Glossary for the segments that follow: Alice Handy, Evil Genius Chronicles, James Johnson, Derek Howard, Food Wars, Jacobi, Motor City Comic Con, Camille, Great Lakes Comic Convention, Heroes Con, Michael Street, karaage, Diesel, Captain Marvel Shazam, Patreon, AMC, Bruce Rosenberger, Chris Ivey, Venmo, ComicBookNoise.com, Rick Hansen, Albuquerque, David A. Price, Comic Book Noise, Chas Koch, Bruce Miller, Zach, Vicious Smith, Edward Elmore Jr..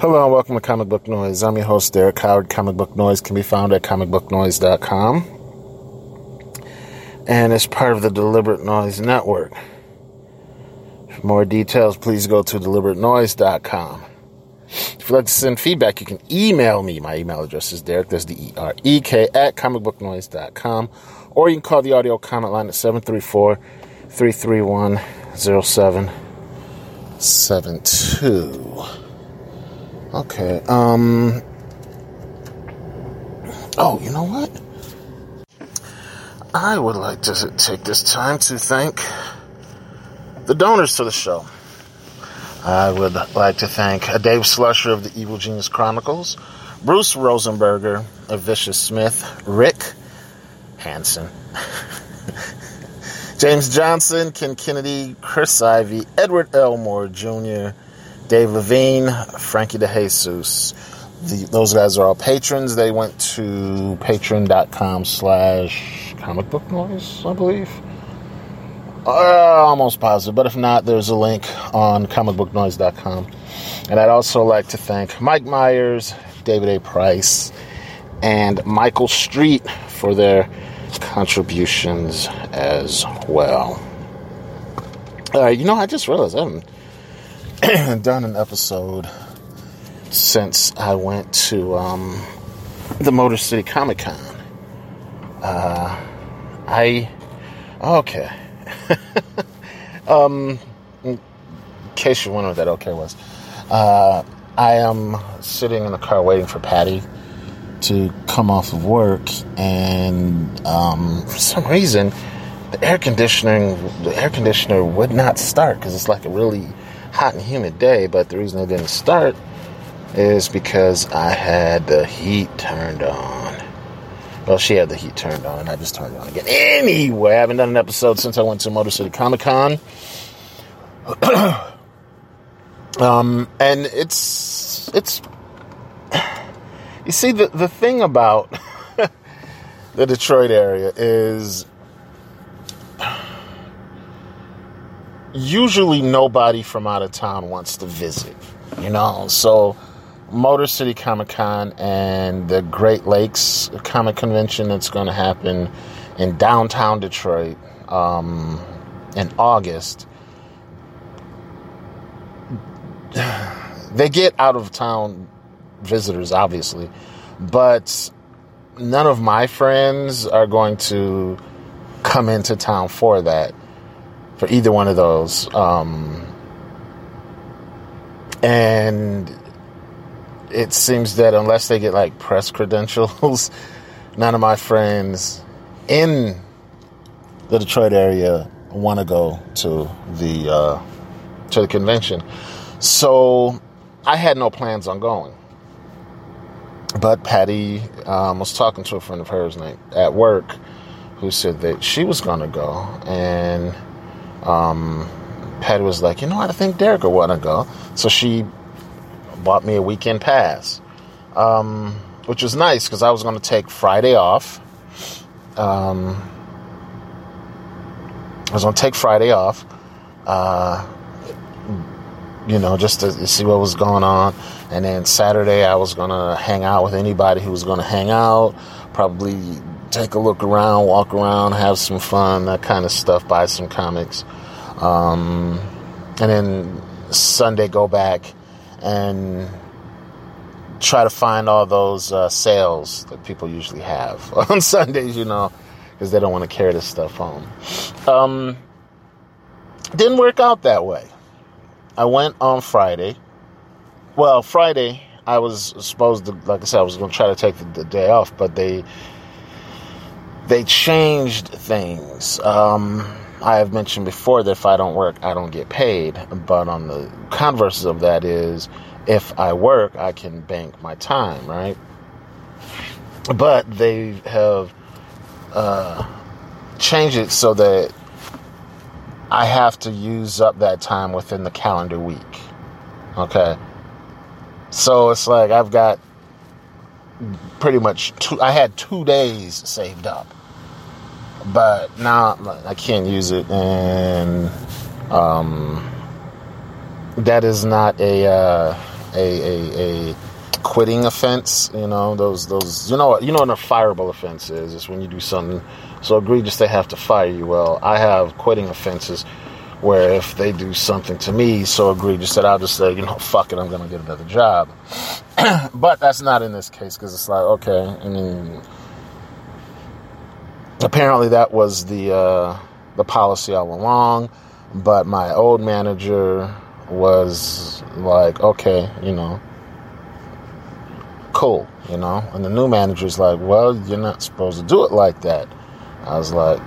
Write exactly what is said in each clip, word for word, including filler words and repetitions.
Hello and welcome to Comic Book Noise. I'm your host, Derek Howard. Comic Book Noise can be found at comic book noise dot com. And it's part of the Deliberate Noise Network. For more details, please go to deliberate noise dot com. If you'd like to send feedback, you can email me. My email address is Derek, that's D E R E K, at comic book noise dot com. Or you can call the audio comment line at seven three four, three three one, zero seven seven two. Okay, um, oh, you know what? I would like to take this time to thank the donors to the show. I would like to thank Dave Slusher of the Evil Genius Chronicles, Bruce Rosenberger of Vicious Smith, Rick Hansen, James Johnson, Ken Kennedy, Chris Ivey, Edward Elmore Junior, Dave Levine, Frankie De Jesus. The, those guys are all patrons. They went to patreon.com slash comic book noise, I believe. Uh, almost positive, but if not, there's a link on comic book noise dot com. And I'd also like to thank Mike Myers, David A. Price, and Michael Street for their contributions as well. Uh, you know, I just realized I haven't done an episode since I went to um, the Motor City Comic Con. Uh, I okay. um, in case you're wondering what that okay was, uh, I am sitting in the car waiting for Patty to come off of work, and um, for some reason, the air conditioning the air conditioner would not start because it's like a really hot and humid day, but the reason I didn't start is because I had the heat turned on. Well, she had the heat turned on, and I just turned it on again. Anyway, I haven't done an episode since I went to Motor City Comic Con. um, and it's, it's, you see, the, the thing about the Detroit area is usually nobody from out of town wants to visit, you know? So Motor City Comic Con and the Great Lakes Comic Convention that's going to happen in downtown Detroit um, in August, they get out-of-town visitors, obviously, but none of my friends are going to come into town for that. For either one of those. Um, and it seems that unless they get like press credentials, none of my friends in the Detroit area want to go to the uh, to the convention. So I had no plans on going. But Patty um, was talking to a friend of hers at work who said that she was going to go, and Um, Patty was like, you know what, I think Derek will want to go. So she bought me a weekend pass, um, which was nice because I was going to take Friday off. Um, I was going to take Friday off, uh, you know, just to see what was going on. And then Saturday I was going to hang out with anybody who was going to hang out, probably take a look around, walk around, have some fun, that kind of stuff, buy some comics. Um, and then Sunday go back and try to find all those uh, sales that people usually have on Sundays, you know, because they don't want to carry this stuff home. Um, didn't work out that way. I went on Friday. Well, Friday, I was supposed to, like I said, I was going to try to take the, the day off, but they... They changed things. Um, I have mentioned before that if I don't work, I don't get paid. But on the converse of that is, if I work, I can bank my time, right? But they have uh, changed it so that I have to use up that time within the calendar week. Okay. So it's like I've got pretty much two, I had two days saved up, but now I can't use it. And um, that is not a, uh, a, a, a quitting offense. You know, those, those, you know, you know what a fireable offense is. It's when you do something so egregious they have to fire you. Well, I have quitting offenses where if they do something to me so egregious that I'll just say, you know, fuck it, I'm going to get another job. But that's not in this case, because it's like, okay, I mean, apparently that was the uh, the policy all along, but my old manager was like, okay, you know, cool, you know, and the new manager's like, well, you're not supposed to do it like that. I was like,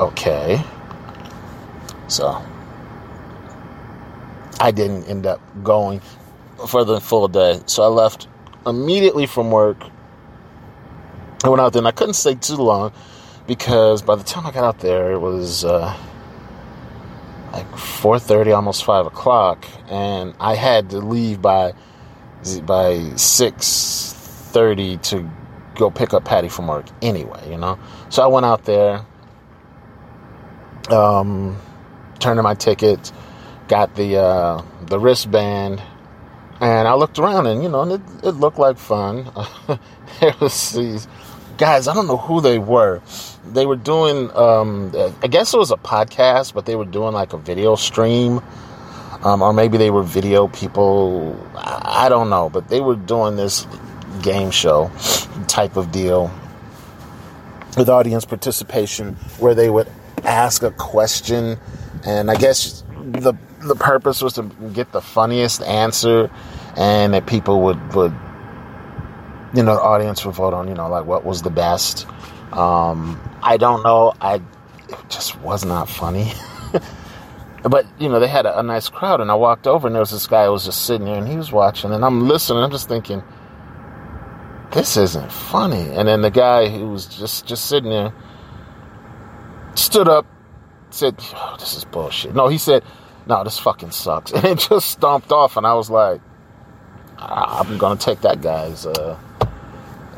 okay. So I didn't end up going for the full day. So I left immediately from work. I went out there, and I couldn't stay too long because by the time I got out there, it was uh, like four thirty, almost five o'clock, and I had to leave by by six thirty to go pick up Patty from work anyway, you know? So I went out there, um... turned in my ticket, got the uh, the wristband, and I looked around, and you know, it, it looked like fun. There was these guys, I don't know who they were. They were doing, um, I guess it was a podcast, but they were doing like a video stream, um, or maybe they were video people. I don't know, but they were doing this game show type of deal with audience participation, where they would ask a question. And I guess the the purpose was to get the funniest answer, and that people would, would you know, the audience would vote on, you know, like what was the best. Um, I don't know. I it just was not funny. But, you know, they had a, a nice crowd, and I walked over, and there was this guy who was just sitting there, and he was watching, and I'm listening. I'm just thinking, this isn't funny. And then the guy who was just, just sitting there stood up, said, oh, this is bullshit. No, he said, no, this fucking sucks. And it just stomped off, and I was like, I'm going to take that guy's, uh,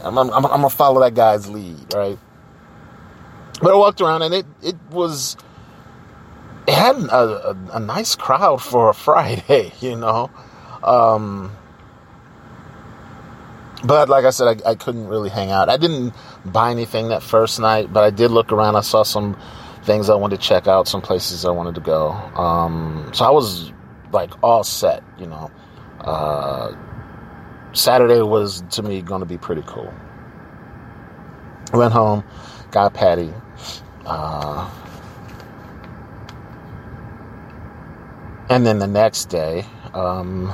I'm, I'm, I'm going to follow that guy's lead, right? But I walked around, and it, it was, it had a, a, a nice crowd for a Friday, you know? Um, but like I said, I, I couldn't really hang out. I didn't buy anything that first night, but I did look around. I saw some things I wanted to check out, some places I wanted to go. Um, so I was like all set, you know. Uh, Saturday was to me going to be pretty cool. Went home, got Patty. Uh, and then the next day, um,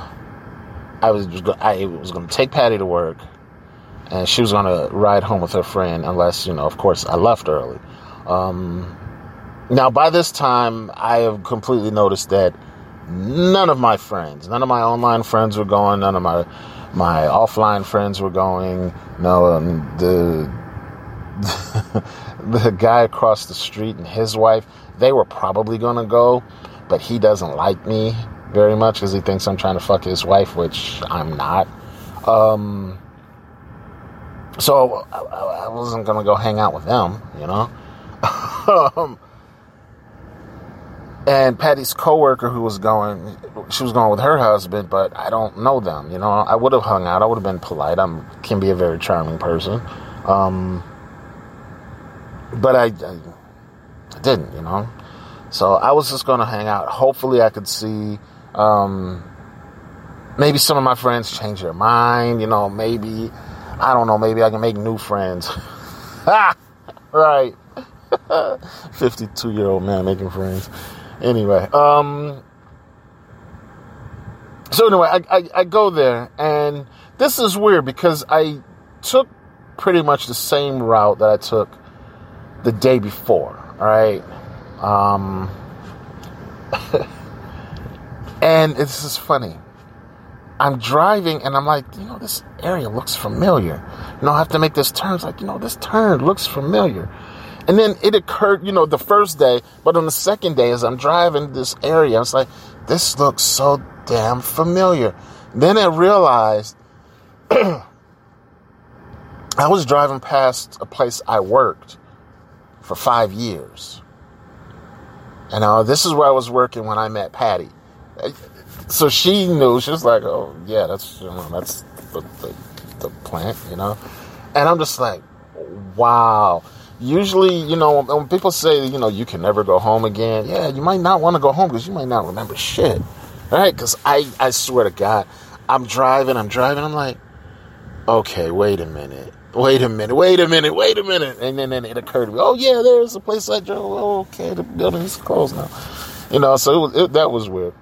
I was go- I was going to take Patty to work, and she was going to ride home with her friend, unless, you know, of course, I left early. Um, Now, by this time, I have completely noticed that none of my friends, none of my online friends were going, none of my my offline friends were going. No, um, the, the guy across the street and his wife, they were probably going to go, but he doesn't like me very much because he thinks I'm trying to fuck his wife, which I'm not. Um, so I, I wasn't going to go hang out with them, you know? um... And Patty's coworker, who was going, she was going with her husband, but I don't know them. You know, I would have hung out. I would have been polite. I can be a very charming person, um, but I, I didn't. You know, so I was just going to hang out. Hopefully, I could see um, maybe some of my friends change their mind. You know, maybe I don't know. Maybe I can make new friends. Ah, right. fifty-two-year-old man making friends. Anyway, um, so anyway, I, I, I go there, and this is weird because I took pretty much the same route that I took the day before, all right? Um, and it's just funny I'm driving, and I'm like, you know, this area looks familiar. You know, I have to make this turn. It's like, you know, this turn looks familiar. And then it occurred, you know, the first day, but on the second day, as I'm driving this area, I was like, this looks so damn familiar. Then I realized I was driving past a place I worked for five years. And uh, this is where I was working when I met Patty. So she knew. She was like, oh, yeah, that's, you know, that's the, the, the plant, you know. And I'm just like, wow. Usually, you know, when people say, you know, you can never go home again, yeah, you might not want to go home because you might not remember shit, right? Because I, I swear to God, I'm driving, I'm driving, I'm like, okay, wait a minute, wait a minute, wait a minute, wait a minute, and then, then it occurred to me, oh, yeah, there's a place I drove, oh, okay, the building's closed now, you know, so it was, it, that was weird.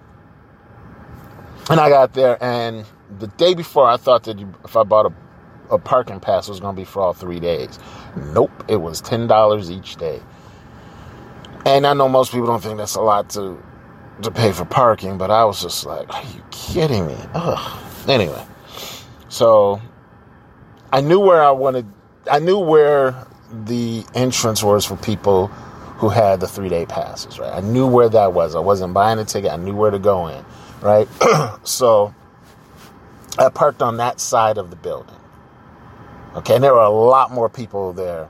And I got there, and the day before, I thought that if I bought a A parking pass was going to be for all three days. Nope, it was ten dollars each day. And I know most people don't think that's a lot to to pay for parking, but I was just like, are you kidding me? Ugh. Anyway, so I knew where I wanted, I knew where the entrance was for people who had the three-day passes, right? I knew where that was. I wasn't buying a ticket. I knew where to go in, right? So I parked on that side of the building. Okay, and there were a lot more people there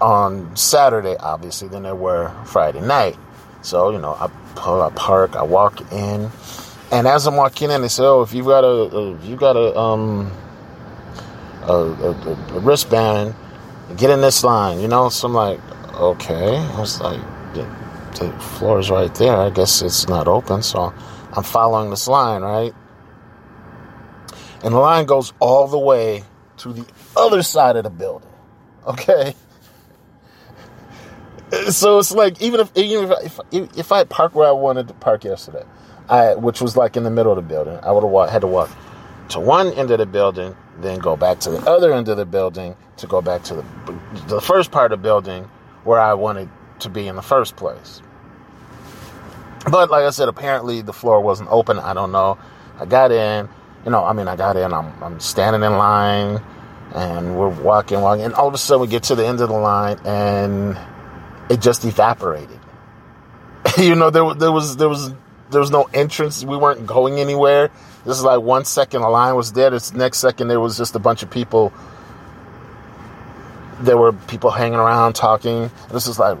on Saturday, obviously, than there were Friday night. So, you know, I pull, I park, I walk in, and as I'm walking in, they say, "Oh, if you got a, if you got a, um, a, a, a wristband, get in this line." You know, so I'm like, "Okay." I was like, "The, the floor is right there. I guess it's not open." So I'm following this line, right? And the line goes all the way to the other side of the building, okay? So it's like, even if even if if, if I had parked where I wanted to park yesterday, I which was like in the middle of the building, I would have had to walk to one end of the building, then go back to the other end of the building to go back to the the first part of the building where I wanted to be in the first place. But like I said, apparently the floor wasn't open. I don't know. I got in. You know, I mean, I got in, I'm, I'm standing in line, and we're walking, walking, and all of a sudden we get to the end of the line, and it just evaporated. You know, there, there was, there was, there was no entrance. We weren't going anywhere. This is like one second the line was there. This next second there was just a bunch of people. There were people hanging around talking. This is like,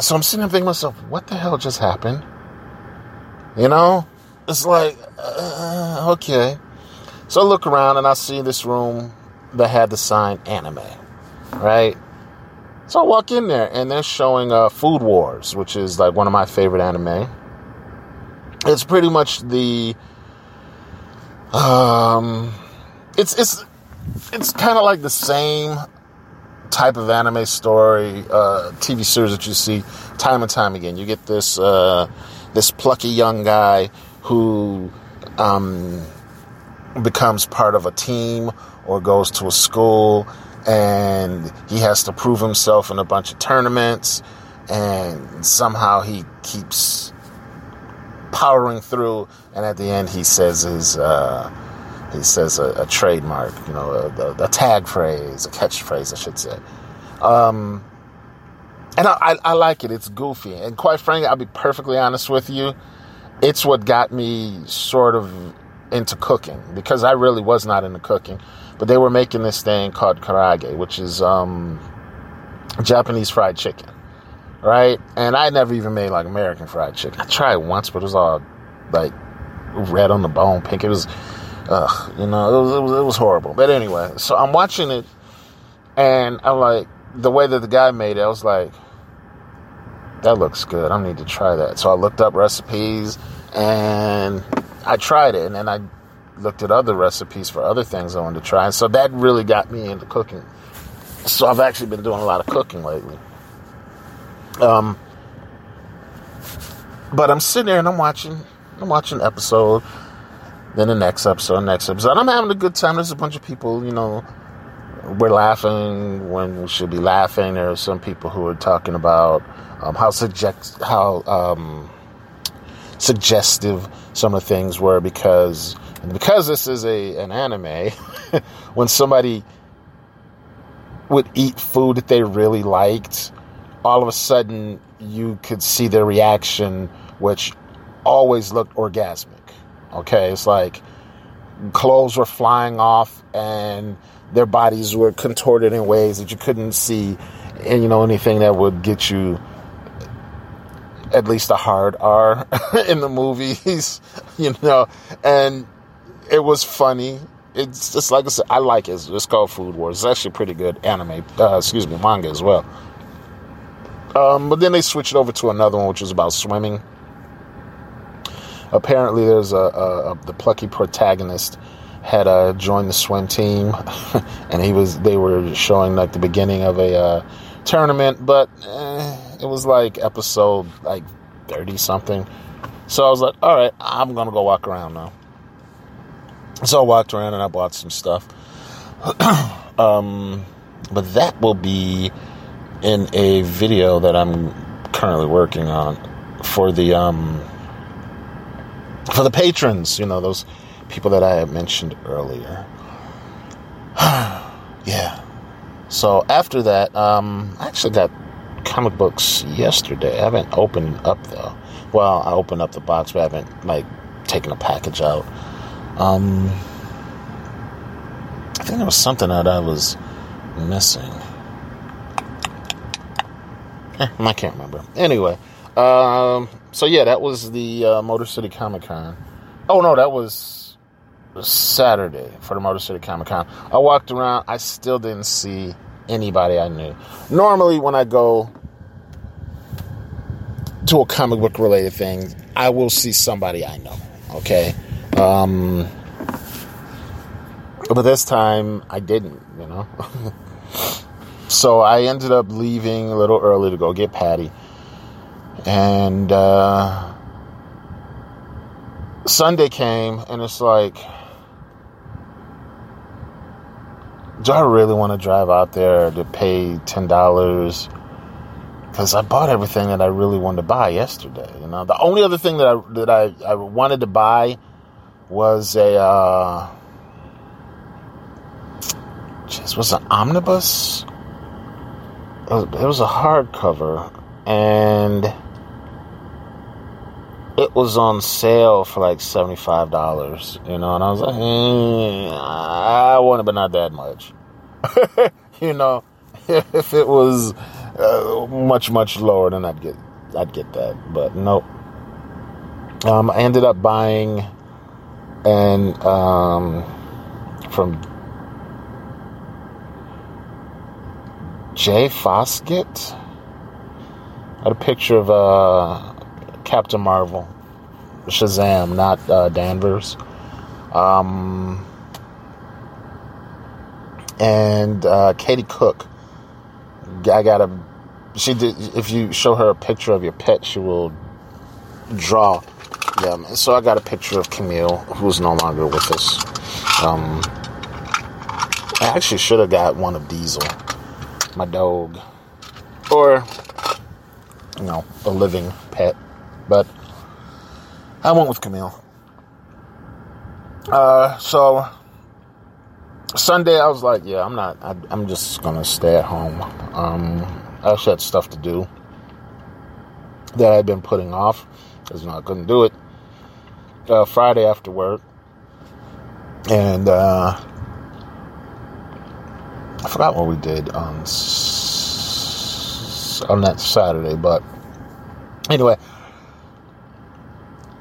so I'm sitting there thinking to myself, what the hell just happened? You know? It's like, uh, okay. So I look around and I see this room that had the sign anime, right? So I walk in there and they're showing uh, Food Wars, which is like one of my favorite anime. It's pretty much the, um, it's it's it's kind of like the same type of anime story, uh, T V series that you see time and time again. You get this uh, this plucky young guy who um, becomes part of a team or goes to a school, and he has to prove himself in a bunch of tournaments, and somehow he keeps powering through, and at the end he says his uh, he says a, a trademark, you know, a, a tag phrase, a catchphrase, I should say. Um, and I, I, I like it. It's goofy, and quite frankly, I'll be perfectly honest with you, it's what got me sort of into cooking, because I really was not into cooking. But they were making this thing called karaage, which is um, Japanese fried chicken, right? And I never even made like American fried chicken. I tried once, but it was all like red on the bone, pink. It was, ugh, you know, it was, it was, it was horrible. But anyway, so I'm watching it, and I'm like, the way that the guy made it, I was like, that looks good. I need to try that. So I looked up recipes, and I tried it. And then I looked at other recipes for other things I wanted to try. And so that really got me into cooking. So I've actually been doing a lot of cooking lately. Um, but I'm sitting there, and I'm watching. I'm watching an episode, then the next episode, next episode. I'm having a good time. There's a bunch of people, you know, we're laughing when we should be laughing. There are some people who are talking about um, how suggest- how um, suggestive some of the things were because And because this is a an anime, when somebody would eat food that they really liked, all of a sudden you could see their reaction, which always looked orgasmic. Okay, it's like clothes were flying off and their bodies were contorted in ways that you couldn't see, and you know, anything that would get you at least a hard R in the movies, you know. And it was funny. It's just, like I said, I like it. It's called Food Wars. It's actually pretty good anime, uh, excuse me, manga as well. Um, but then they switched it over to another one, which is about swimming. Apparently, there's a, a, a the plucky protagonist had uh, joined the swim team, and he was they were showing like the beginning of a uh, tournament, but eh, it was like episode like thirty something. So I was like, all right, I'm gonna go walk around now. So I walked around and I bought some stuff. um, but that will be in a video that I'm currently working on for the um. For the patrons, you know, those people that I had mentioned earlier. Yeah. So after that, um, I actually got comic books yesterday. I haven't opened up, though. Well, I opened up the box, but I haven't, like, taken a package out. Um, I think there was something that I was missing. Eh, I can't remember. Anyway, um... So, yeah, that was the uh, Motor City Comic Con. Oh, no, that was Saturday for the Motor City Comic Con. I walked around. I still didn't see anybody I knew. Normally, when I go to a comic book-related thing, I will see somebody I know, okay? Um, but this time, I didn't, you know? So I ended up leaving a little early to go get Patty. And uh, Sunday came, and it's like, do I really want to drive out there to pay ten dollars? Because I bought everything that I really wanted to buy yesterday. You know, the only other thing that I that I, I wanted to buy was a, uh, geez, was it an omnibus? It was, it was a hardcover, and it was on sale for like seventy-five dollars, you know, and I was like, mm, I want it, but not that much. You know, if it was uh, much, much lower, then I'd get, I'd get that, but nope. Um, I ended up buying and, um, from Jay Foskett, I had a picture of, uh, Captain Marvel Shazam, not uh, Danvers, um, and uh, Katie Cook. I got a. She did. If you show her a picture of your pet, she will draw them. Yeah, so I got a picture of Camille, who's no longer with us. Um, I actually should have got one of Diesel, my dog, or you know, a living pet. But I went with Camille. Uh, so Sunday, I was like, yeah, I'm not, I, I'm just going to stay at home. Um, I actually had stuff to do that I'd been putting off because, you know, I couldn't do it. Uh, Friday after work. And uh, I forgot what we did on, s- on that Saturday. But anyway,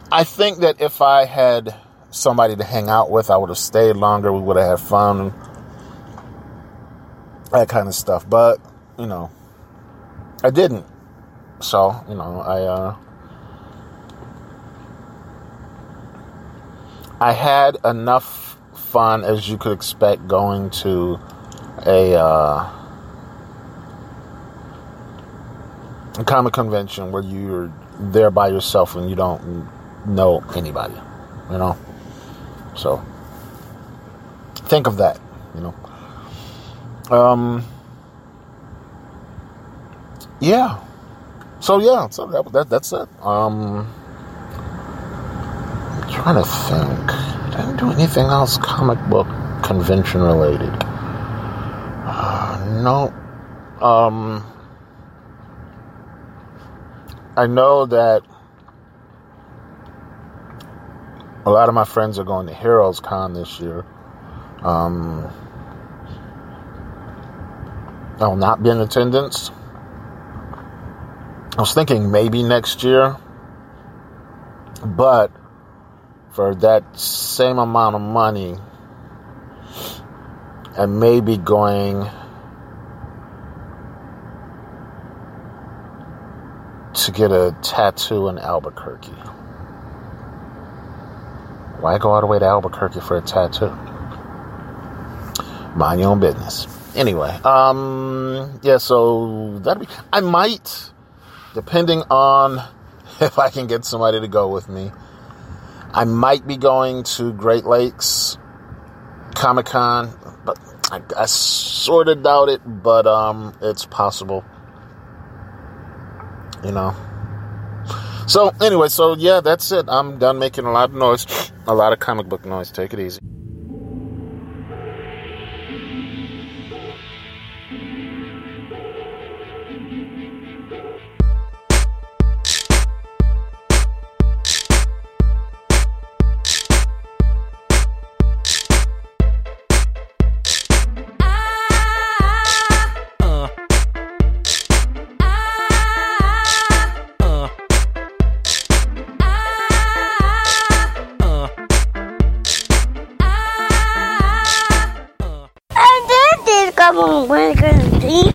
I think that if I had somebody to hang out with, I would have stayed longer. We would have had fun, that kind of stuff. But, you know, I didn't. So, you know, I, uh, I had enough fun, as you could expect, going to a, uh, a comic convention where you're there by yourself and you don't know anybody, you know. So think of that, you know. Um. Yeah. So yeah. So that, that that's it. Um. I'm trying to think. didn't do anything else comic book convention related. Uh, no. Um, I know that a lot of my friends are going to Heroes Con this year. Um, I will not be in attendance. I was thinking maybe next year, but for that same amount of money, I may be going to get a tattoo in Albuquerque. Why go all the way to Albuquerque for a tattoo? Mind your own business. Anyway, um, yeah, so that'd be, I might, depending on if I can get somebody to go with me, I might be going to Great Lakes Comic Con, but I, I sort of doubt it, but um, it's possible, you know. So anyway, so yeah, that's it. I'm done making a lot of noise, a lot of comic book noise. Take it easy. Come on, we're gonna eat.